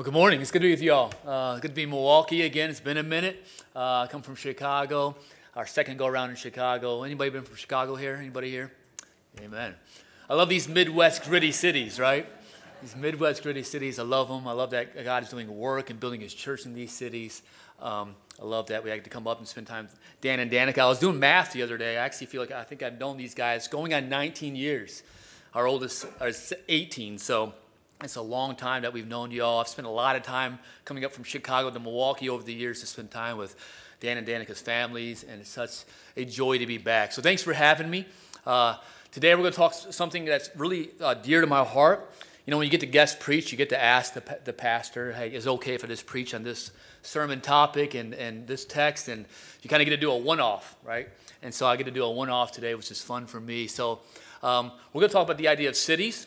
Well, good morning. It's good to be with you all. Good to be in Milwaukee again. It's been a minute. I come from Chicago, our second go-around in Chicago. Anybody been from Chicago here? Anybody here? Amen. I love these Midwest gritty cities, right? These Midwest gritty cities, I love them. I love that God is doing work and building his church in these cities. I love that we had to come up and spend time with Dan and Danica. I was doing math the other day. I actually feel like I think I've known these guys going on 19 years. Our oldest is 18, so it's a long time that we've known you all. I've spent a lot of time coming up from Chicago to Milwaukee over the years to spend time with Dan and Danica's families, and it's such a joy to be back. So thanks for having me. Today we're going to talk something that's really dear to my heart. You know, when you get to guest preach, you get to ask the pastor, hey, is it okay if I just preach on this sermon topic and this text? And you kind of get to do a one-off, right? And so I get to do a one-off today, which is fun for me. So we're going to talk about the idea of cities.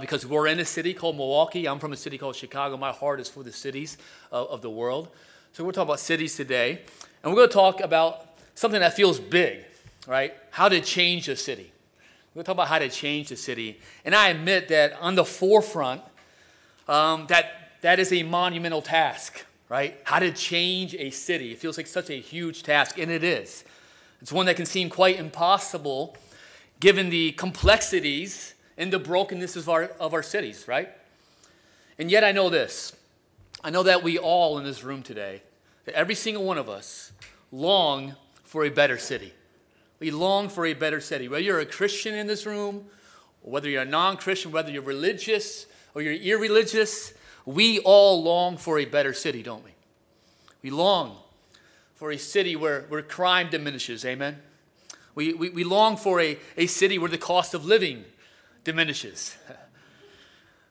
Because we're in a city called Milwaukee. I'm from a city called Chicago. My heart is for the cities of the world. So we're talking about cities today. And we're going to talk about something that feels big, right? How to change a city. We're going to talk about how to change a city. And I admit that on the forefront, that is a monumental task, right? How to change a city. It feels like such a huge task, and it is. It's one that can seem quite impossible given the complexities and the brokenness of our cities, right? And yet I know this. I know that we all in this room today, that every single one of us, long for a better city. We long for a better city. Whether you're a Christian in this room, or whether you're a non-Christian, whether you're religious or you're irreligious, we all long for a better city, don't we? We long for a city where crime diminishes, amen? We long for a city where the cost of living diminishes.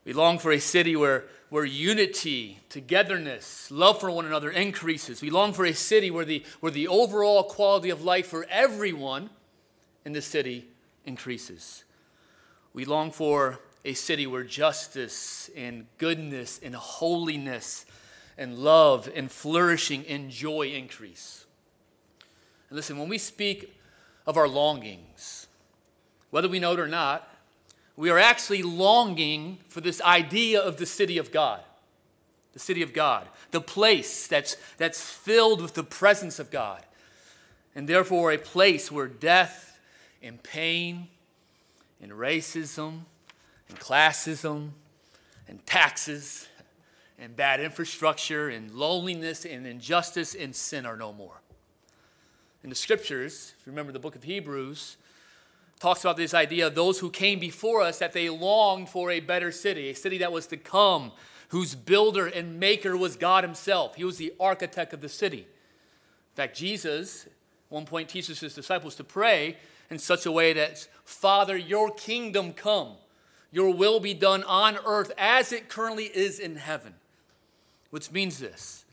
We long for a city where unity, togetherness, love for one another increases. We long for a city where the overall quality of life for everyone in the city increases. We long for a city where justice and goodness and holiness and love and flourishing and joy increase. And listen, when we speak of our longings, whether we know it or not, we are actually longing for this idea of the city of God. The city of God. The place that's filled with the presence of God. And therefore a place where death and pain and racism and classism and taxes and bad infrastructure and loneliness and injustice and sin are no more. In the scriptures, if you remember the book of Hebrews, talks about this idea of those who came before us, that they longed for a better city, a city that was to come, whose builder and maker was God himself. He was the architect of the city. In fact, Jesus at one point teaches his disciples to pray in such a way that, Father, your kingdom come, your will be done on earth as it currently is in heaven. Which means this.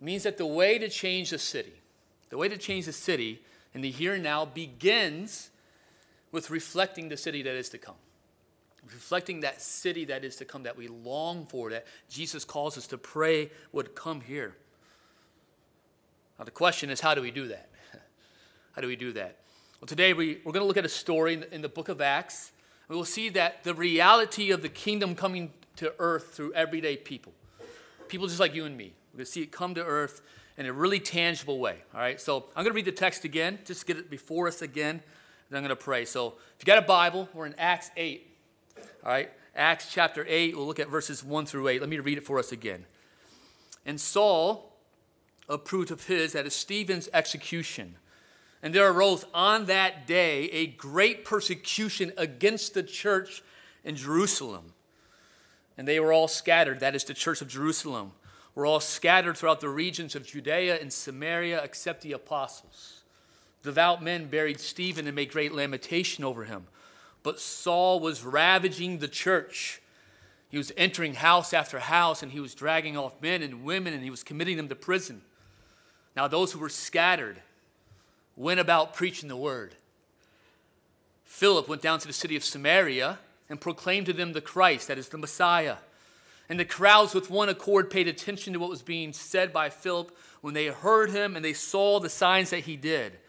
It means that the way to change the city, in the here and now begins with reflecting the city that is to come. Reflecting that city that is to come, that we long for, that Jesus calls us to pray would come here. Now the question is, how do we do that? How do we do that? Well, today we're going to look at a story in the book of Acts. We will see that the reality of the kingdom coming to earth through everyday people. People just like you and me. We're going to see it come to earth in a really tangible way. All right, so I'm going to read the text again, just get it before us again. And I'm going to pray. So if you got a Bible, we're in Acts 8. All right, Acts chapter 8. We'll look at verses 1 through 8. Let me read it for us again. And Saul approved of his, that is Stephen's, execution. And there arose on that day a great persecution against the church in Jerusalem. And they were all scattered, that is the church of Jerusalem, were all scattered throughout the regions of Judea and Samaria except the apostles. Devout men buried Stephen and made great lamentation over him. But Saul was ravaging the church. He was entering house after house, and he was dragging off men and women, and he was committing them to prison. Now those who were scattered went about preaching the word. Philip went down to the city of Samaria and proclaimed to them the Christ, that is the Messiah. And the crowds with one accord paid attention to what was being said by Philip when they heard him and they saw the signs that he did.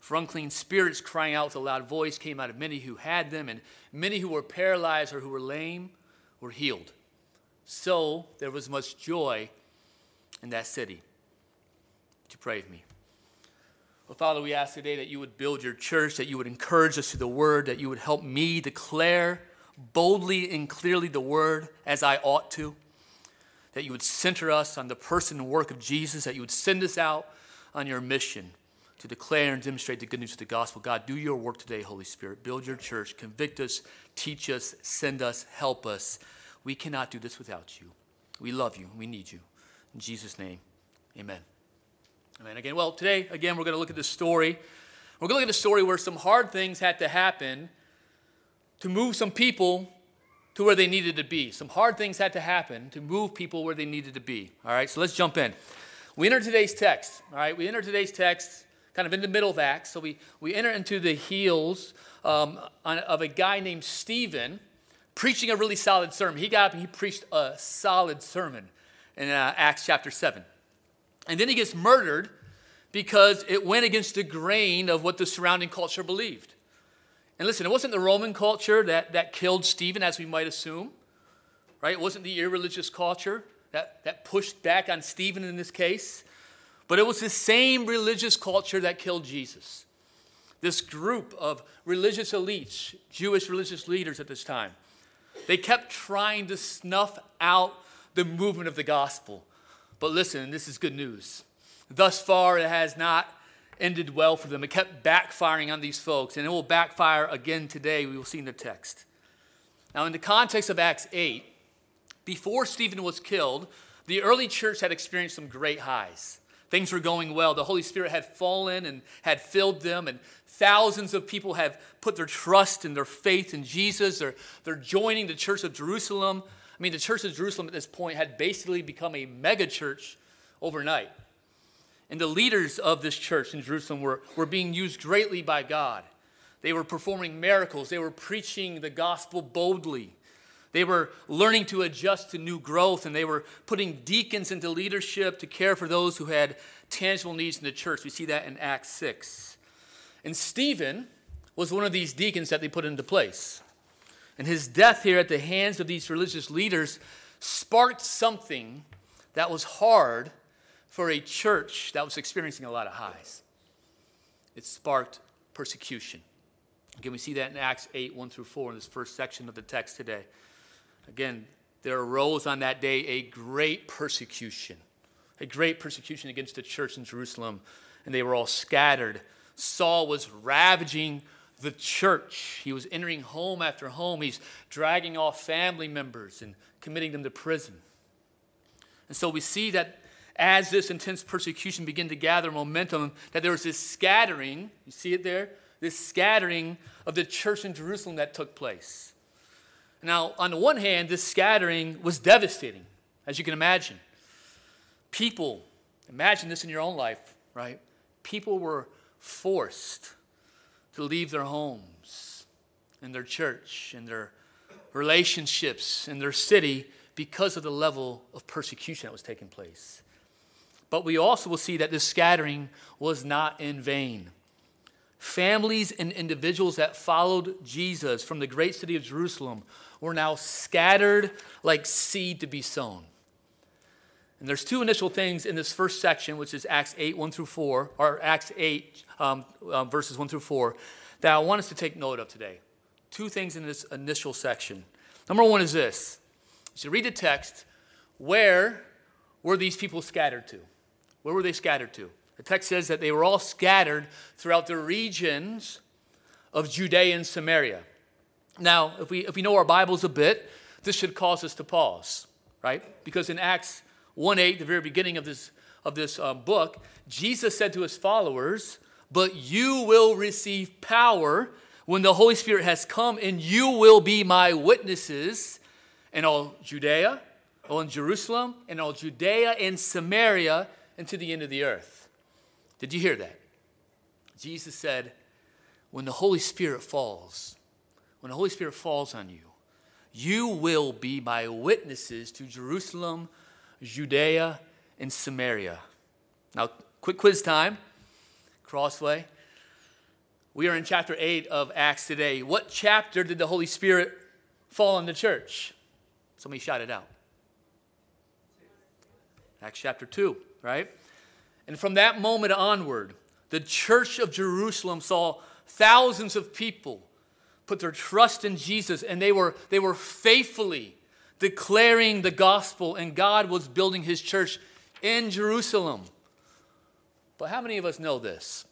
For unclean spirits crying out with a loud voice came out of many who had them, and many who were paralyzed or who were lame were healed. So there was much joy in that city. Would you pray with me? Well, Father, we ask today that you would build your church, that you would encourage us through the word, that you would help me declare boldly and clearly the word as I ought to, that you would center us on the person and work of Jesus, that you would send us out on your mission to declare and demonstrate the good news of the gospel. God, do your work today, Holy Spirit. Build your church, convict us, teach us, send us, help us. We cannot do this without you. We love you. We need you. In Jesus' name, amen. Amen. Again, well, today, again, we're going to look at this story. We're going to look at a story where some hard things had to happen to move some people to where they needed to be. Some hard things had to happen to move people where they needed to be. All right, so let's jump in. We enter today's text. All right, we enter today's text kind of in the middle of Acts. So we enter into the heels of a guy named Stephen preaching a really solid sermon. He got up and he preached a solid sermon in Acts chapter 7. And then he gets murdered because it went against the grain of what the surrounding culture believed. And listen, it wasn't the Roman culture that killed Stephen, as we might assume, right? It wasn't the irreligious culture that pushed back on Stephen in this case, but it was the same religious culture that killed Jesus. This group of religious elites, Jewish religious leaders at this time, they kept trying to snuff out the movement of the gospel. But listen, this is good news. Thus far, it has not ended well for them. It kept backfiring on these folks, and it will backfire again today. We will see in the text. Now, in the context of Acts 8, before Stephen was killed, the early church had experienced some great highs. Things were going well. The Holy Spirit had fallen and had filled them, and thousands of people had put their trust and their faith in Jesus. They're joining the Church of Jerusalem. I mean, the Church of Jerusalem at this point had basically become a mega church overnight. And the leaders of this church in Jerusalem were being used greatly by God. They were performing miracles. They were preaching the gospel boldly. They were learning to adjust to new growth, and they were putting deacons into leadership to care for those who had tangible needs in the church. We see that in Acts 6. And Stephen was one of these deacons that they put into place. And his death here at the hands of these religious leaders sparked something that was hard for a church that was experiencing a lot of highs. It sparked persecution. Again, we see that in Acts 8, 1 through 4 in this first section of the text today. Again, there arose on that day a great persecution against the church in Jerusalem, and they were all scattered. Saul was ravaging the church. He was entering home after home. He's dragging off family members and committing them to prison. And so we see that as this intense persecution began to gather momentum, that there was this scattering, you see it there, this scattering of the church in Jerusalem that took place. Now, on the one hand, this scattering was devastating, as you can imagine. People, imagine this in your own life, right? People were forced to leave their homes and their church and their relationships and their city because of the level of persecution that was taking place. But we also will see that this scattering was not in vain. Families and individuals that followed Jesus from the great city of Jerusalem were now scattered like seed to be sown. And there's two initial things in this first section, which is Acts 8, verses 1 through 4, that I want us to take note of today. Two things in this initial section. Number one is this. You should read the text. Where were these people scattered to? Where were they scattered to? The text says that they were all scattered throughout the regions of Judea and Samaria. Now, if we know our Bibles a bit, this should cause us to pause, right? Because in Acts 1:8, the very beginning of this book, Jesus said to his followers, "But you will receive power when the Holy Spirit has come, and you will be my witnesses in all Judea, all in Jerusalem, and all Judea and Samaria, and to the end of the earth." Did you hear that? Jesus said, when the Holy Spirit falls, when the Holy Spirit falls on you, you will be my witnesses to Jerusalem, Judea, and Samaria. Now, quick quiz time, Crossway. We are in chapter 8 of Acts today. What chapter did the Holy Spirit fall on the church? Somebody shout it out. Acts chapter 2, right? And from that moment onward, the church of Jerusalem saw thousands of people put their trust in Jesus, and they were faithfully declaring the gospel, and God was building his church in Jerusalem. But how many of us know this?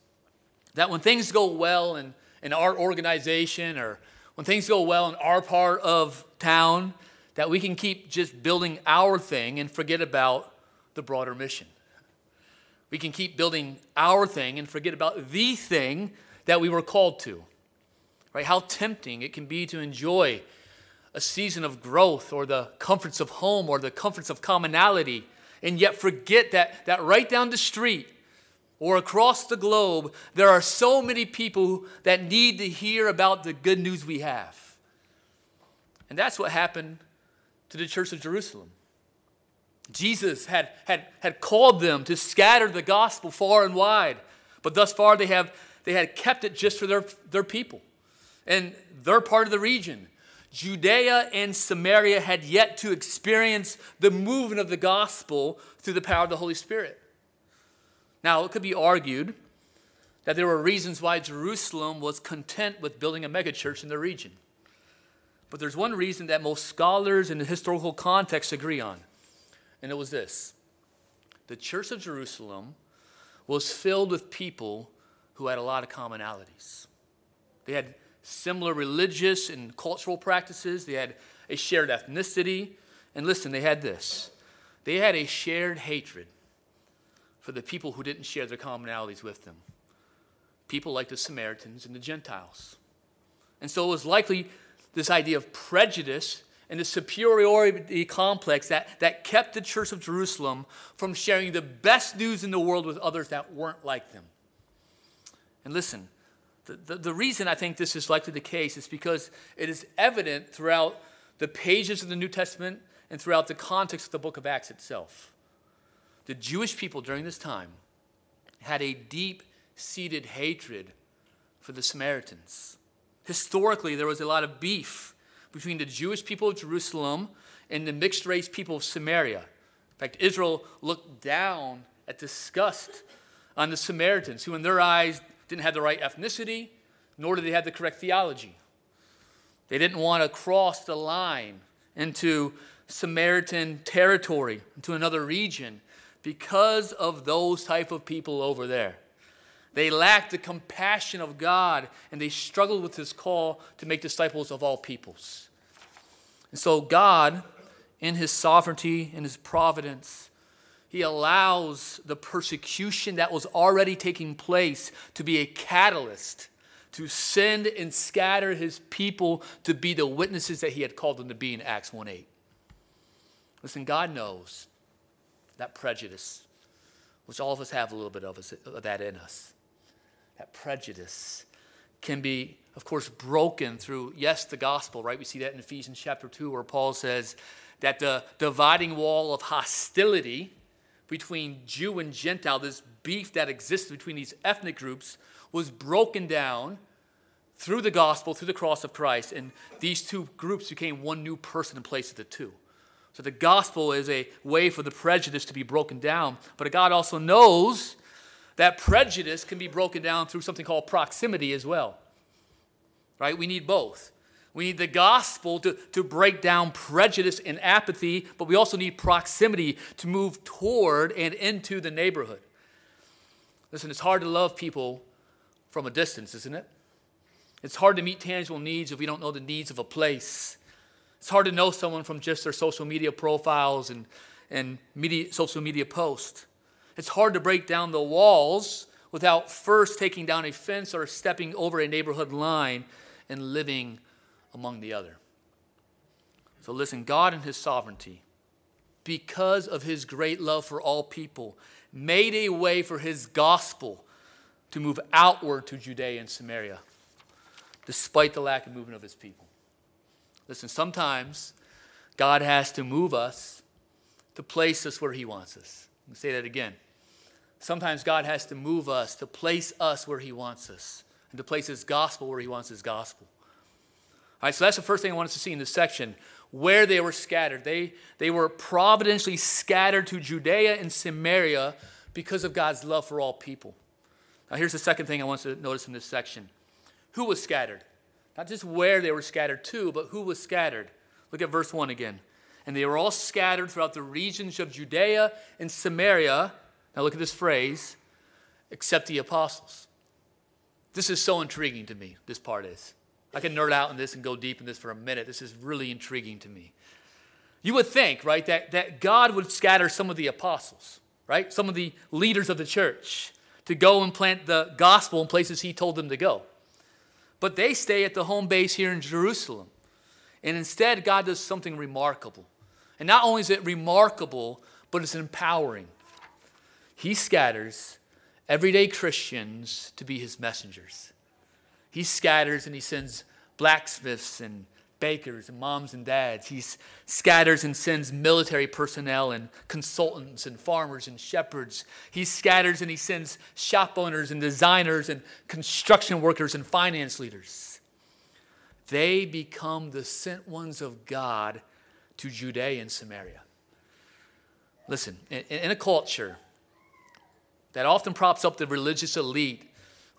That when things go well in our organization, or when things go well in our part of town, that we can keep just building our thing and forget about the broader mission. We can keep building our thing and forget about the thing that we were called to. Right? How tempting it can be to enjoy a season of growth or the comforts of home or the comforts of commonality, and yet forget that right down the street or across the globe, there are so many people that need to hear about the good news we have. And that's what happened to the church of Jerusalem. Jesus had called them to scatter the gospel far and wide, but thus far they had kept it just for their people and their part of the region. Judea and Samaria had yet to experience the movement of the gospel through the power of the Holy Spirit. Now, it could be argued that there were reasons why Jerusalem was content with building a megachurch in the region. But there's one reason that most scholars in the historical context agree on, and it was this. The church of Jerusalem was filled with people who had a lot of commonalities. They had similar religious and cultural practices. They had a shared ethnicity. And listen, they had this. They had a shared hatred for the people who didn't share their commonalities with them. People like the Samaritans and the Gentiles. And so it was likely this idea of prejudice and the superiority complex that kept the church of Jerusalem from sharing the best news in the world with others that weren't like them. And listen, the reason I think this is likely the case is because it is evident throughout the pages of the New Testament and throughout the context of the book of Acts itself. The Jewish people during this time had a deep-seated hatred for the Samaritans. Historically, there was a lot of beef between the Jewish people of Jerusalem and the mixed-race people of Samaria. In fact, Israel looked down at disgust on the Samaritans, who in their eyes didn't have the right ethnicity, nor did they have the correct theology. They didn't want to cross the line into Samaritan territory, into another region, because of those type of people over there. They lacked the compassion of God, and they struggled with his call to make disciples of all peoples. And so God, in his sovereignty, in his providence, he allows the persecution that was already taking place to be a catalyst to send and scatter his people to be the witnesses that he had called them to be in Acts 1:8. Listen, God knows that prejudice, which all of us have a little bit of that in us. That prejudice can be, of course, broken through, yes, the gospel, right? We see that in Ephesians chapter 2 where Paul says that the dividing wall of hostility between Jew and Gentile, this beef that existed between these ethnic groups, was broken down through the gospel, through the cross of Christ, and these two groups became one new person in place of the two. So the gospel is a way for the prejudice to be broken down, but God also knows that prejudice can be broken down through something called proximity as well, right? We need both. We need the gospel to break down prejudice and apathy, but we also need proximity to move toward and into the neighborhood. Listen, it's hard to love people from a distance, isn't it? It's hard to meet tangible needs if we don't know the needs of a place. It's hard to know someone from just their social media profiles and social media posts. It's hard to break down the walls without first taking down a fence or stepping over a neighborhood line and living among the other. So listen, God in his sovereignty, because of his great love for all people, made a way for his gospel to move outward to Judea and Samaria, despite the lack of movement of his people. Listen, sometimes God has to move us to place us where he wants us. Let me say that again. Sometimes God has to move us to place us where he wants us, and to place his gospel where he wants his gospel. All right, so that's the first thing I want us to see in this section. where they were scattered. They were providentially scattered to Judea and Samaria because of God's love for all people. Now, here's the second thing I want you to notice in this section. Who was scattered? Not just where they were scattered to, but who was scattered. Look at verse 1 again. And they were all scattered throughout the regions of Judea and Samaria. Now look at this phrase, except the apostles. This is so intriguing to me, this part is. I can nerd out on this and go deep in this for a minute. This is really intriguing to me. You would think, right, that God would scatter some of the apostles, right? Some of the leaders of the church to go and plant the gospel in places he told them to go. But they stay at the home base here in Jerusalem. And instead, God does something remarkable. And not only is it remarkable, but it's empowering. He scatters everyday Christians to be his messengers. He scatters and he sends blacksmiths and bakers and moms and dads. He scatters and sends military personnel and consultants and farmers and shepherds. He scatters and he sends shop owners and designers and construction workers and finance leaders. They become the sent ones of God to Judea and Samaria. Listen, in a culture that often props up the religious elite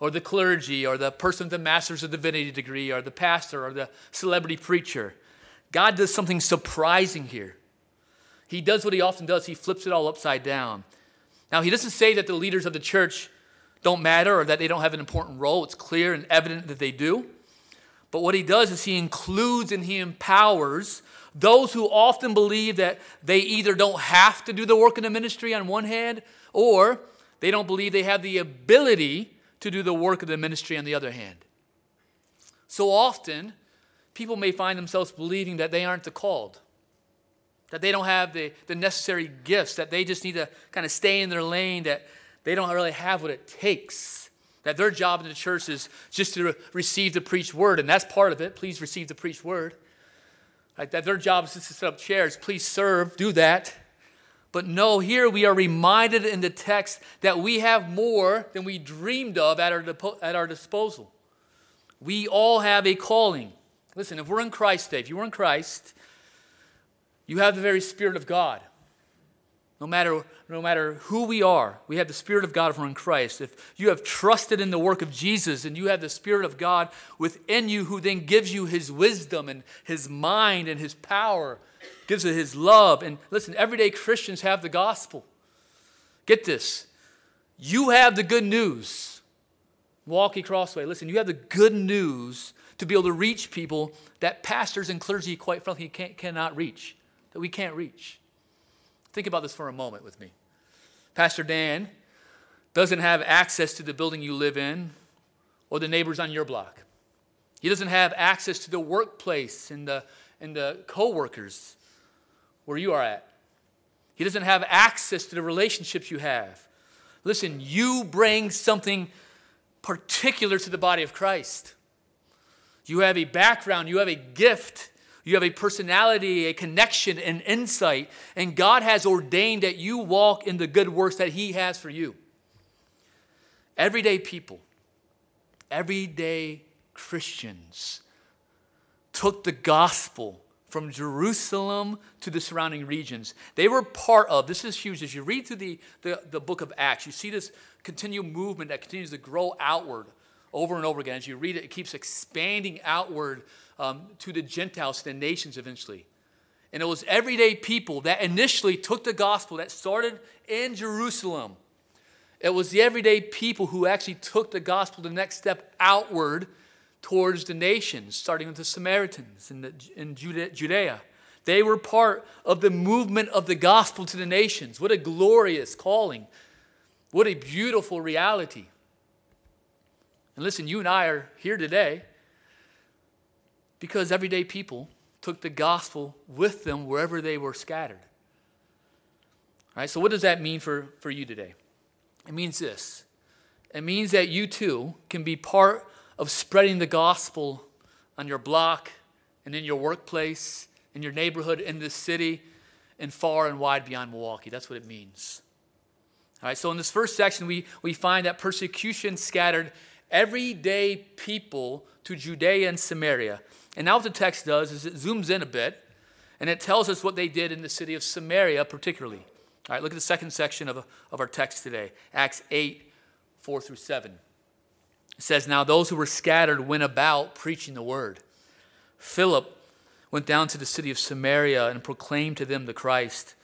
or the clergy, or the person with the master's of divinity degree, or the pastor, or the celebrity preacher, God does something surprising here. He does what he often does. He flips it all upside down. Now, he doesn't say that the leaders of the church don't matter or that they don't have an important role. It's clear and evident that they do. But what he does is he includes and he empowers those who often believe that they either don't have to do the work in the ministry on one hand, or they don't believe they have the ability to do the work of the ministry on the other hand. So often, people may find themselves believing that they aren't the called, that they don't have the necessary gifts, that they just need to kind of stay in their lane, that they don't really have what it takes, that their job in the church is just to receive the preached word, and that's part of it. Please receive the preached word. Right? That their job is just to set up chairs. Please serve, do that. But no, here we are reminded in the text that we have more than we dreamed of at our disposal. We all have a calling. Listen, if we're in Christ, Dave, if you were in Christ, you have the very Spirit of God. No matter who we are, we have the Spirit of God if we're in Christ. If you have trusted in the work of Jesus and you have the Spirit of God within you who then gives you his wisdom and his mind and his power, gives it his love. And listen, everyday Christians have the gospel. Get this. You have the good news. Milwaukee Crossway, listen, you have the good news to be able to reach people that pastors and clergy, quite frankly, cannot reach, that we can't reach. Think about this for a moment with me. Pastor Dan doesn't have access to the building you live in or the neighbors on your block. He doesn't have access to the workplace and the co-workers where you are at. He doesn't have access to the relationships you have. Listen, you bring something particular to the body of Christ. You have a background, you have a gift. You have a personality, a connection, an insight, and God has ordained that you walk in the good works that he has for you. Everyday people, everyday Christians took the gospel from Jerusalem to the surrounding regions. They were part of, this is huge, as you read through the book of Acts, you see this continual movement that continues to grow outward over and over again. As you read it, it keeps expanding outward to the Gentiles, the nations eventually. And it was everyday people that initially took the gospel that started in Jerusalem. It was the everyday people who actually took the gospel the next step outward towards the nations, starting with the Samaritans in Judea. They were part of the movement of the gospel to the nations. What a glorious calling. What a beautiful reality. And listen, you and I are here today because everyday people took the gospel with them wherever they were scattered. All right, so what does that mean for you today? It means this. It means that you too can be part of spreading the gospel on your block and in your workplace, in your neighborhood, in this city, and far and wide beyond Milwaukee. That's what it means. All right, so in this first section, we find that persecution scattered everyday people to Judea and Samaria. And now what the text does is it zooms in a bit And it tells us what they did in the city of Samaria particularly. All right, look at the second section of our text today. Acts 8, 4 through 7. It says, "Now those who were scattered went about preaching the word. Philip went down to the city of Samaria and proclaimed to them the Christ.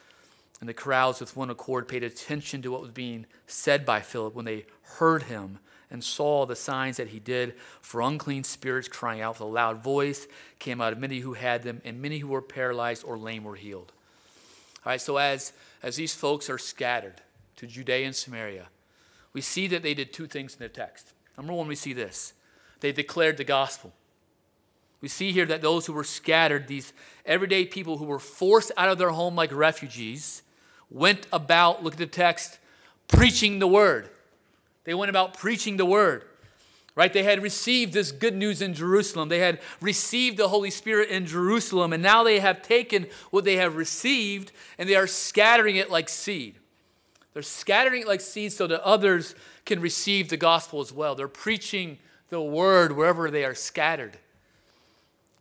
And the crowds with one accord paid attention to what was being said by Philip when they heard him and saw the signs that he did. For unclean spirits, crying out with a loud voice, came out of many who had them, and many who were paralyzed or lame were healed." All right, so as these folks are scattered to Judea and Samaria, we see that they did two things in the text. Number one, we see this. They declared the gospel. We see here that those who were scattered, these everyday people who were forced out of their home like refugees, went about, look at the text, preaching the word. They went about preaching the word, right? They had received this good news in Jerusalem. They had received the Holy Spirit in Jerusalem, and now they have taken what they have received, and they are scattering it like seed. They're scattering it like seed so that others can receive the gospel as well. They're preaching the word wherever they are scattered.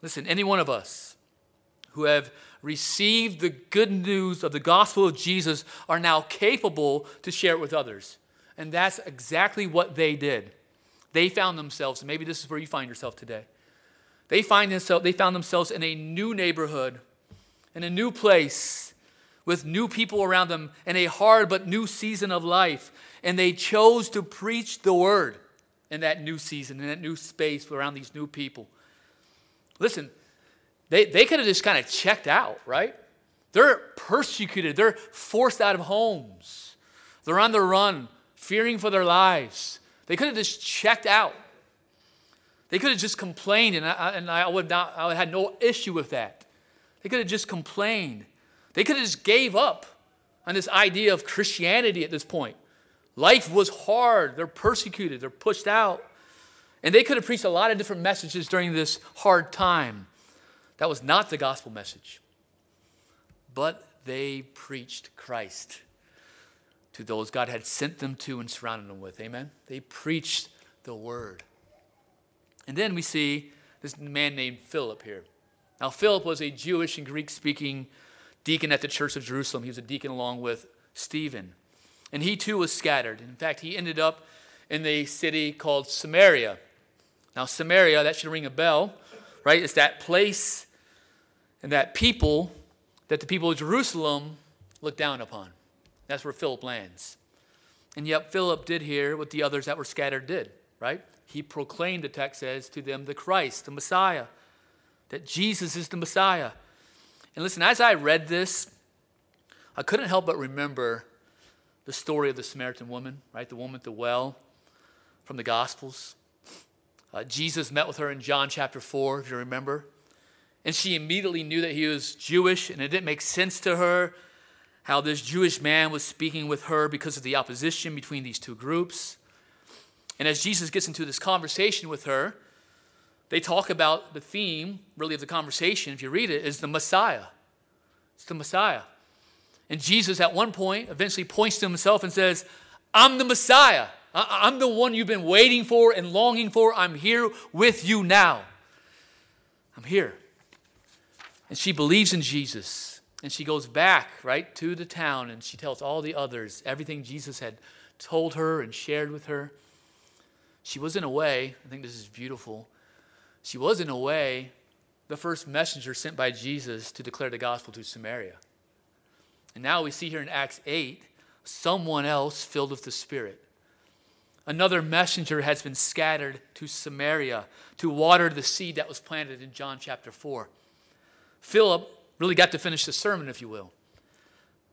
Listen, any one of us who have received the good news of the gospel of Jesus are now capable to share it with others. And that's exactly what they did. They found themselves, and maybe this is where you find yourself today. They found themselves in a new neighborhood, in a new place, with new people around them, in a hard but new season of life. And they chose to preach the word in that new season, in that new space around these new people. Listen, they could have just kind of checked out, right? They're persecuted. They're forced out of homes. They're on the run, fearing for their lives. They could have just checked out. They could have just complained, and I had no issue with that. They could have just complained. They could have just gave up on this idea of Christianity at this point. Life was hard. They're persecuted. They're pushed out. And they could have preached a lot of different messages during this hard time. That was not the gospel message. But they preached Christ to those God had sent them to and surrounded them with. Amen? They preached the word. And then we see this man named Philip here. Now, Philip was a Jewish and Greek-speaking deacon at the church of Jerusalem. He was a deacon along with Stephen. And he, too, was scattered. In fact, he ended up in a city called Samaria. Now, Samaria, that should ring a bell, right? It's that place and that people that the people of Jerusalem look down upon. That's where Philip lands. And yet Philip did hear what the others that were scattered did, right? He proclaimed, the text says, to them the Christ, the Messiah, that Jesus is the Messiah. And listen, as I read this, I couldn't help but remember the story of the Samaritan woman, right? The woman at the well from the Gospels. Jesus met with her in John chapter 4, if you remember. And she immediately knew that he was Jewish, and it didn't make sense to her how this Jewish man was speaking with her because of the opposition between these two groups. And as Jesus gets into this conversation with her, they talk about the theme, really, of the conversation, if you read it, is the Messiah. It's the Messiah. And Jesus, at one point, eventually points to himself and says, "I'm the Messiah. I'm the one you've been waiting for and longing for. I'm here with you now. I'm here." And she believes in Jesus. And she goes back, right, to the town, and she tells all the others everything Jesus had told her and shared with her. She was, in a way, I think this is beautiful, she was, in a way, the first messenger sent by Jesus to declare the gospel to Samaria. And now we see here in Acts 8, someone else filled with the Spirit. Another messenger has been scattered to Samaria to water the seed that was planted in John chapter 4. Philip really got to finish the sermon, if you will,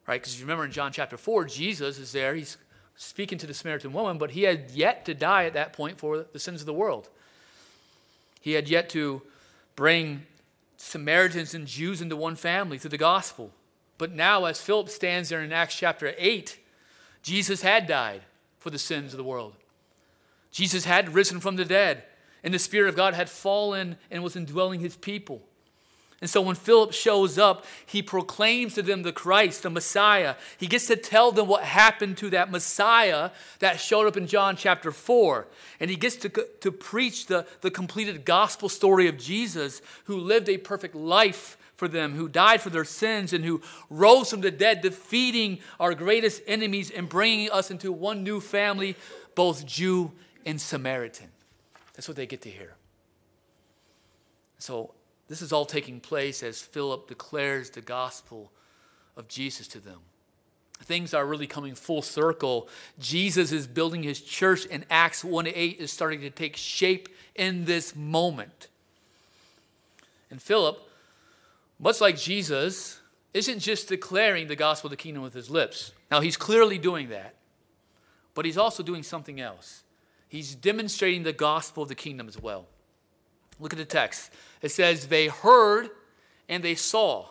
right? Because you remember in John chapter 4, Jesus is there. He's speaking to the Samaritan woman, but he had yet to die at that point for the sins of the world. He had yet to bring Samaritans and Jews into one family through the gospel. But now as Philip stands there in Acts chapter 8, Jesus had died for the sins of the world. Jesus had risen from the dead, and the Spirit of God had fallen and was indwelling his people. And so when Philip shows up, he proclaims to them the Christ, the Messiah. He gets to tell them what happened to that Messiah that showed up in John chapter 4. And he gets to preach the completed gospel story of Jesus, who lived a perfect life for them, who died for their sins and who rose from the dead, defeating our greatest enemies and bringing us into one new family, both Jew and Samaritan. That's what they get to hear. So this is all taking place as Philip declares the gospel of Jesus to them. Things are really coming full circle. Jesus is building his church, and Acts 1:8 is starting to take shape in this moment. And Philip, much like Jesus, isn't just declaring the gospel of the kingdom with his lips. Now, he's clearly doing that, but he's also doing something else. He's demonstrating the gospel of the kingdom as well. Look at the text. It says, they heard and they saw.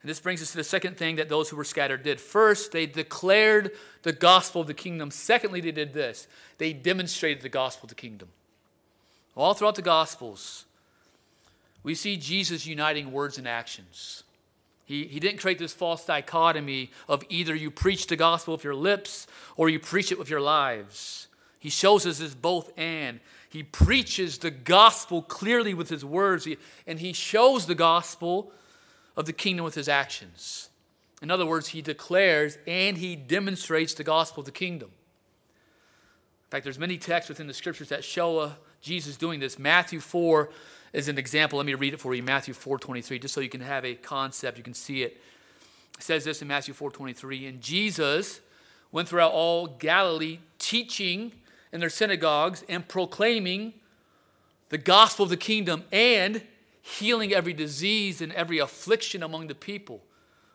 And this brings us to the second thing that those who were scattered did. First, they declared the gospel of the kingdom. Secondly, they did this. They demonstrated the gospel of the kingdom. All throughout the Gospels, we see Jesus uniting words and actions. He didn't create this false dichotomy of either you preach the gospel with your lips or you preach it with your lives. He shows us this both and. He preaches the gospel clearly with his words, and he shows the gospel of the kingdom with his actions. In other words, he declares and he demonstrates the gospel of the kingdom. In fact, there's many texts within the scriptures that show Jesus doing this. Matthew 4 is an example. Let me read it for you. Matthew 4:23, just so you can have a concept, you can see it. It says this in Matthew 4:23, and Jesus went throughout all Galilee, teaching in their synagogues and proclaiming the gospel of the kingdom and healing every disease and every affliction among the people.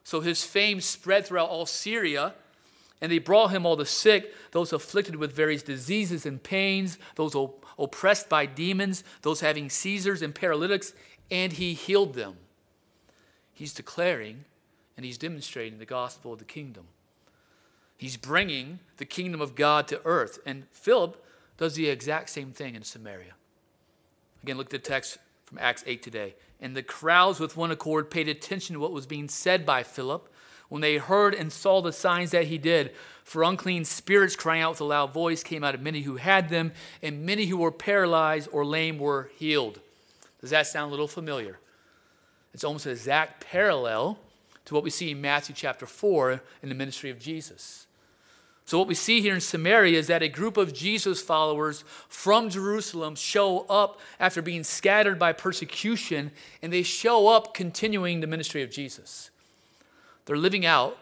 So his fame spread throughout all Syria, and they brought him all the sick, those afflicted with various diseases and pains, those oppressed by demons, those having seizures and paralytics, and he healed them. He's declaring and he's demonstrating the gospel of the kingdom. He's bringing the kingdom of God to earth. And Philip does the exact same thing in Samaria. Again, look at the text from Acts 8 today. And the crowds with one accord paid attention to what was being said by Philip when they heard and saw the signs that he did. For unclean spirits crying out with a loud voice came out of many who had them, and many who were paralyzed or lame were healed. Does that sound a little familiar? It's almost an exact parallel to what we see in Matthew chapter 4 in the ministry of Jesus. So what we see here in Samaria is that a group of Jesus followers from Jerusalem show up after being scattered by persecution, and they show up continuing the ministry of Jesus. They're living out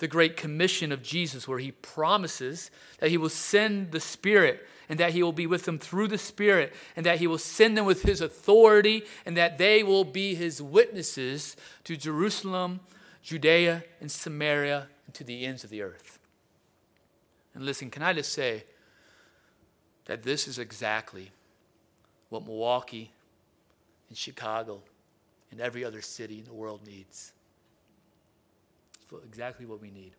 the great commission of Jesus, where he promises that he will send the Spirit and that he will be with them through the Spirit and that he will send them with his authority and that they will be his witnesses to Jerusalem, Judea, and Samaria, and to the ends of the earth. And listen, can I just say that this is exactly what Milwaukee and Chicago and every other city in the world needs. It's exactly what we need.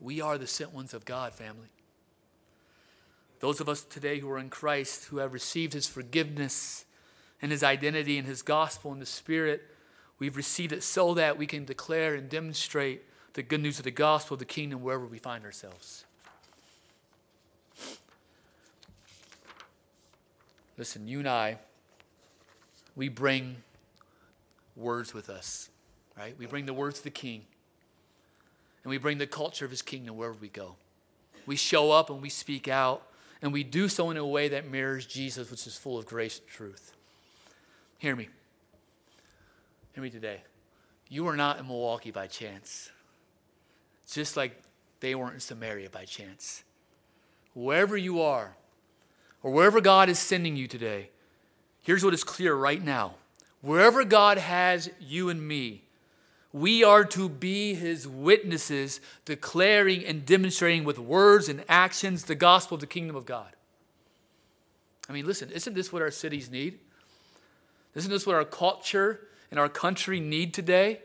We are the sent ones of God, family. Those of us today who are in Christ, who have received his forgiveness and his identity and his gospel and the Spirit, we've received it so that we can declare and demonstrate the good news of the gospel of the kingdom wherever we find ourselves. Listen, you and I, we bring words with us, right? We bring the words of the King, and we bring the culture of his kingdom wherever we go. We show up and we speak out, and we do so in a way that mirrors Jesus, which is full of grace and truth. Hear me. Hear me today. You are not in Milwaukee by chance, just like they weren't in Samaria by chance. Wherever you are, or wherever God is sending you today, here's what is clear right now. Wherever God has you and me, we are to be his witnesses, declaring and demonstrating with words and actions the gospel of the kingdom of God. I mean, listen, isn't this what our cities need? Isn't this what our culture and our country need today?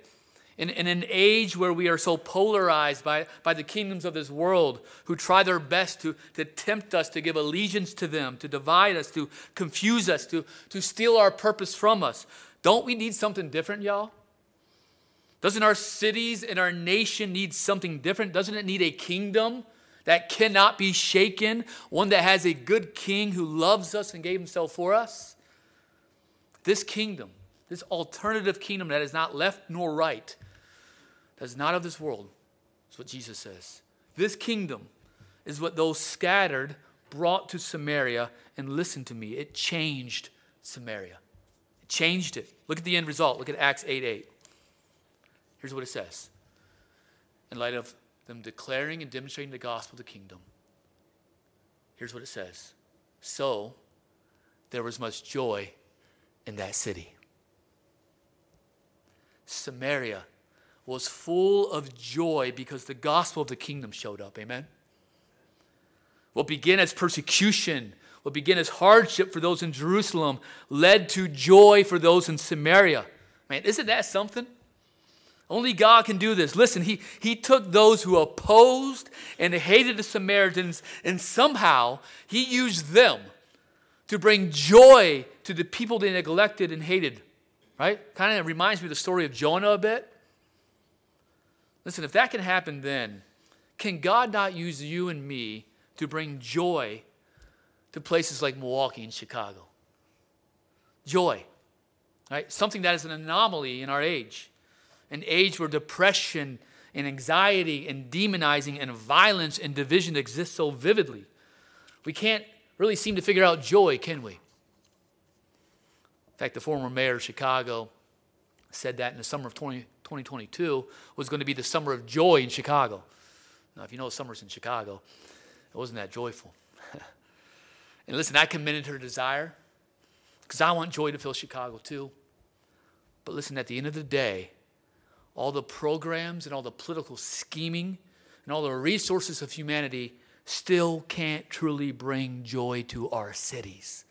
In an age where we are so polarized by the kingdoms of this world, who try their best to tempt us, to give allegiance to them, to divide us, to confuse us, to steal our purpose from us. Don't we need something different, y'all? Doesn't our cities and our nation need something different? Doesn't it need a kingdom that cannot be shaken? One that has a good king who loves us and gave himself for us? This kingdom This alternative kingdom that is not left nor right, that is not of this world, is what Jesus says. This kingdom is what those scattered brought to Samaria, and listen to me, it changed Samaria. It changed it. Look at the end result. Look at Acts 8:8. Here's what it says. In light of them declaring and demonstrating the gospel of the kingdom, here's what it says. So there was much joy in that city. Samaria was full of joy because the gospel of the kingdom showed up. Amen? What began as persecution, what began as hardship for those in Jerusalem, led to joy for those in Samaria. Man, isn't that something? Only God can do this. Listen, he took those who opposed and hated the Samaritans, and somehow he used them to bring joy to the people they neglected and hated. Right? Kind of reminds me of the story of Jonah a bit. Listen, if that can happen then, can God not use you and me to bring joy to places like Milwaukee and Chicago? Joy. Right? Something that is an anomaly in our age. An age where depression and anxiety and demonizing and violence and division exist so vividly. We can't really seem to figure out joy, can we? In fact, the former mayor of Chicago said that in the summer of 2022 was going to be the summer of joy in Chicago. Now, if you know summers in Chicago, it wasn't that joyful. And listen, I commended her desire because I want joy to fill Chicago too. But listen, at the end of the day, all the programs and all the political scheming and all the resources of humanity still can't truly bring joy to our cities.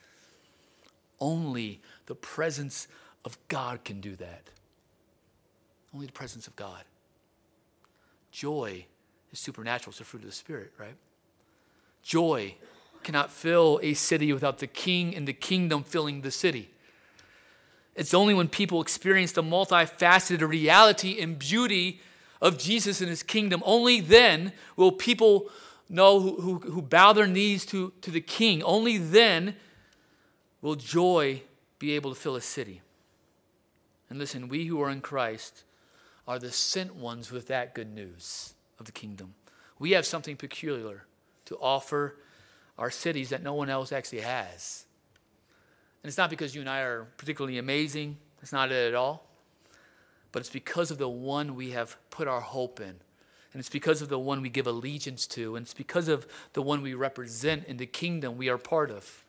Only the presence of God can do that. Only the presence of God. Joy is supernatural. It's the fruit of the Spirit, right? Joy cannot fill a city without the King and the kingdom filling the city. It's only when people experience the multifaceted reality and beauty of Jesus and his kingdom, only then will people know who bow their knees to the King. Only then will joy be able to fill a city. And listen, we who are in Christ are the sent ones with that good news of the kingdom. We have something peculiar to offer our cities that no one else actually has. And it's not because you and I are particularly amazing. It's not it at all. But it's because of the one we have put our hope in. And it's because of the one we give allegiance to. And it's because of the one we represent in the kingdom we are part of.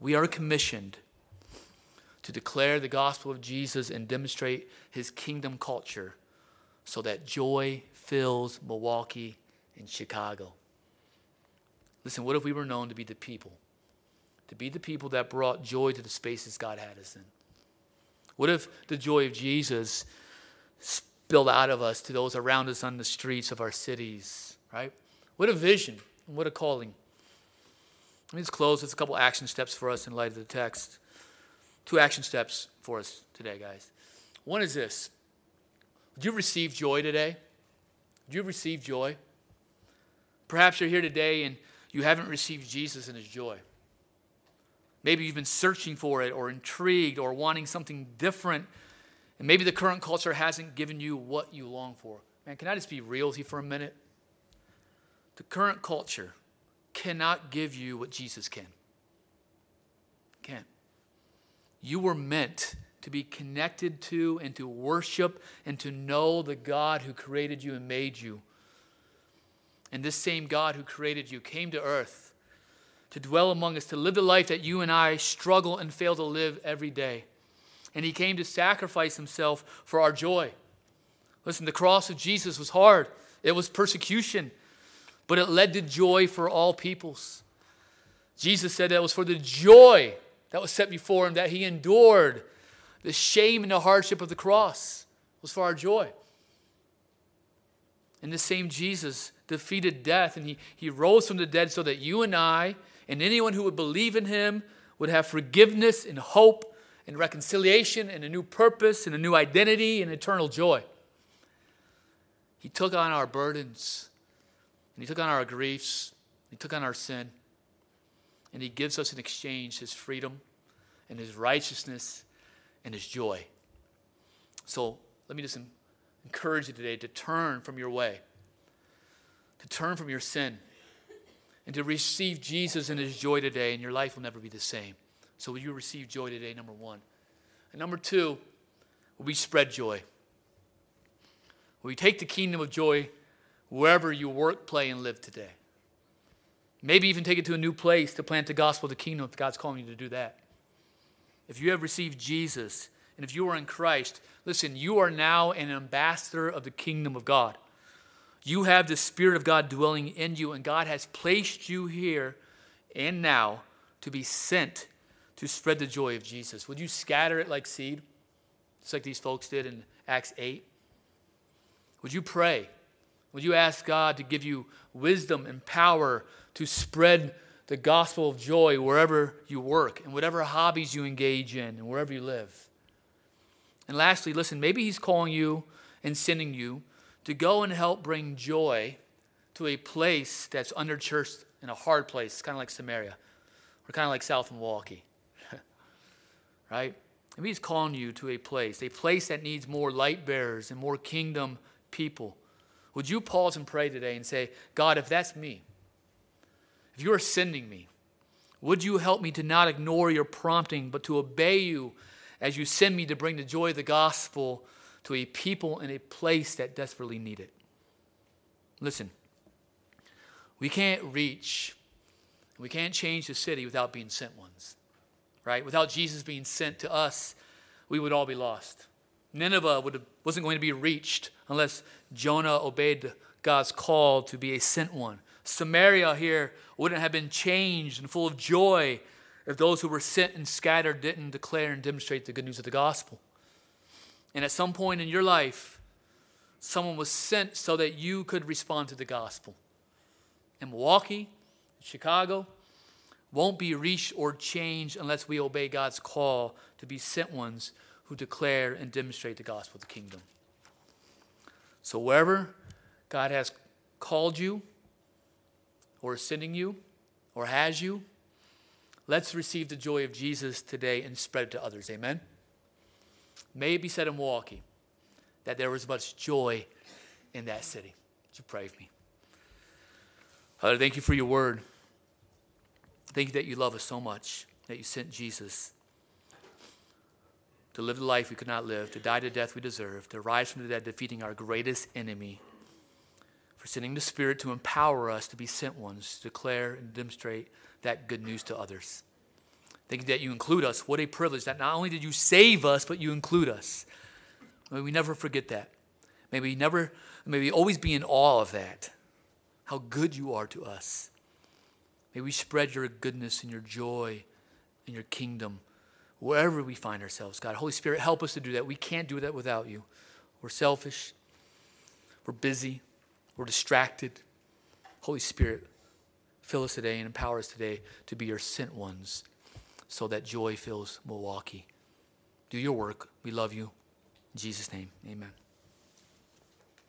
We are commissioned to declare the gospel of Jesus and demonstrate his kingdom culture so that joy fills Milwaukee and Chicago. Listen, what if we were known to be the people? To be the people that brought joy to the spaces God had us in. What if the joy of Jesus spilled out of us to those around us on the streets of our cities, right? What a vision and what a calling. Let me just close with a couple action steps for us in light of the text. 2 action steps for us today, guys. One is this. Did you receive joy today? Did you receive joy? Perhaps you're here today and you haven't received Jesus and his joy. Maybe you've been searching for it or intrigued or wanting something different. And maybe the current culture hasn't given you what you long for. Man, can I just be real with you for a minute? The current culture cannot give you what Jesus can. Can't. You were meant to be connected to and to worship and to know the God who created you and made you. And this same God who created you came to earth to dwell among us, to live the life that you and I struggle and fail to live every day. And he came to sacrifice himself for our joy. Listen, the cross of Jesus was hard. It was persecution, but it led to joy for all peoples. Jesus said that it was for the joy that was set before him that he endured. The shame and the hardship of the cross was for our joy. And the same Jesus defeated death, and he rose from the dead so that you and I and anyone who would believe in him would have forgiveness and hope and reconciliation and a new purpose and a new identity and eternal joy. He took on our burdens and he took on our griefs. He took on our sin. And he gives us in exchange his freedom and his righteousness and his joy. So let me just encourage you today to turn from your way, to turn from your sin, and to receive Jesus and his joy today, and your life will never be the same. So will you receive joy today, number one. And number two, will we spread joy? Will you take the kingdom of joy wherever you work, play, and live today? Maybe even take it to a new place to plant the gospel of the kingdom if God's calling you to do that. If you have received Jesus, and if you are in Christ, listen, you are now an ambassador of the kingdom of God. You have the Spirit of God dwelling in you, and God has placed you here and now to be sent to spread the joy of Jesus. Would you scatter it like seed, just like these folks did in Acts 8? Would you pray? Would you ask God to give you wisdom and power to spread the gospel of joy wherever you work and whatever hobbies you engage in and wherever you live? And lastly, listen, maybe he's calling you and sending you to go and help bring joy to a place that's under-churched and a hard place, kind of like Samaria or kind of like South Milwaukee, right? Maybe he's calling you to a place that needs more light bearers and more kingdom people. Would you pause and pray today and say, God, if that's me, if you are sending me, would you help me to not ignore your prompting, but to obey you as you send me to bring the joy of the gospel to a people in a place that desperately need it? Listen, we can't reach, we can't change the city without being sent ones, right? Without Jesus being sent to us, we would all be lost. Nineveh wasn't going to be reached unless Jonah obeyed God's call to be a sent one. Samaria here wouldn't have been changed and full of joy if those who were sent and scattered didn't declare and demonstrate the good news of the gospel. And at some point in your life, someone was sent so that you could respond to the gospel. And Milwaukee, Chicago, won't be reached or changed unless we obey God's call to be sent ones who declare and demonstrate the gospel of the kingdom. So wherever God has called you or is sending you or has you, let's receive the joy of Jesus today and spread it to others. Amen? May it be said in Milwaukee that there was much joy in that city. Would you pray with me? Father, thank you for your word. Thank you that you love us so much, that you sent Jesus to live the life we could not live, to die the death we deserve, to rise from the dead, defeating our greatest enemy, for sending the Spirit to empower us to be sent ones, to declare and demonstrate that good news to others. Thank you that you include us. What a privilege that not only did you save us, but you include us. May we never forget that. May we always be in awe of that, how good you are to us. May we spread your goodness and your joy and your kingdom wherever we find ourselves, God. Holy Spirit, help us to do that. We can't do that without you. We're selfish. We're busy. We're distracted. Holy Spirit, fill us today and empower us today to be your sent ones so that joy fills Milwaukee. Do your work. We love you. In Jesus' name, amen.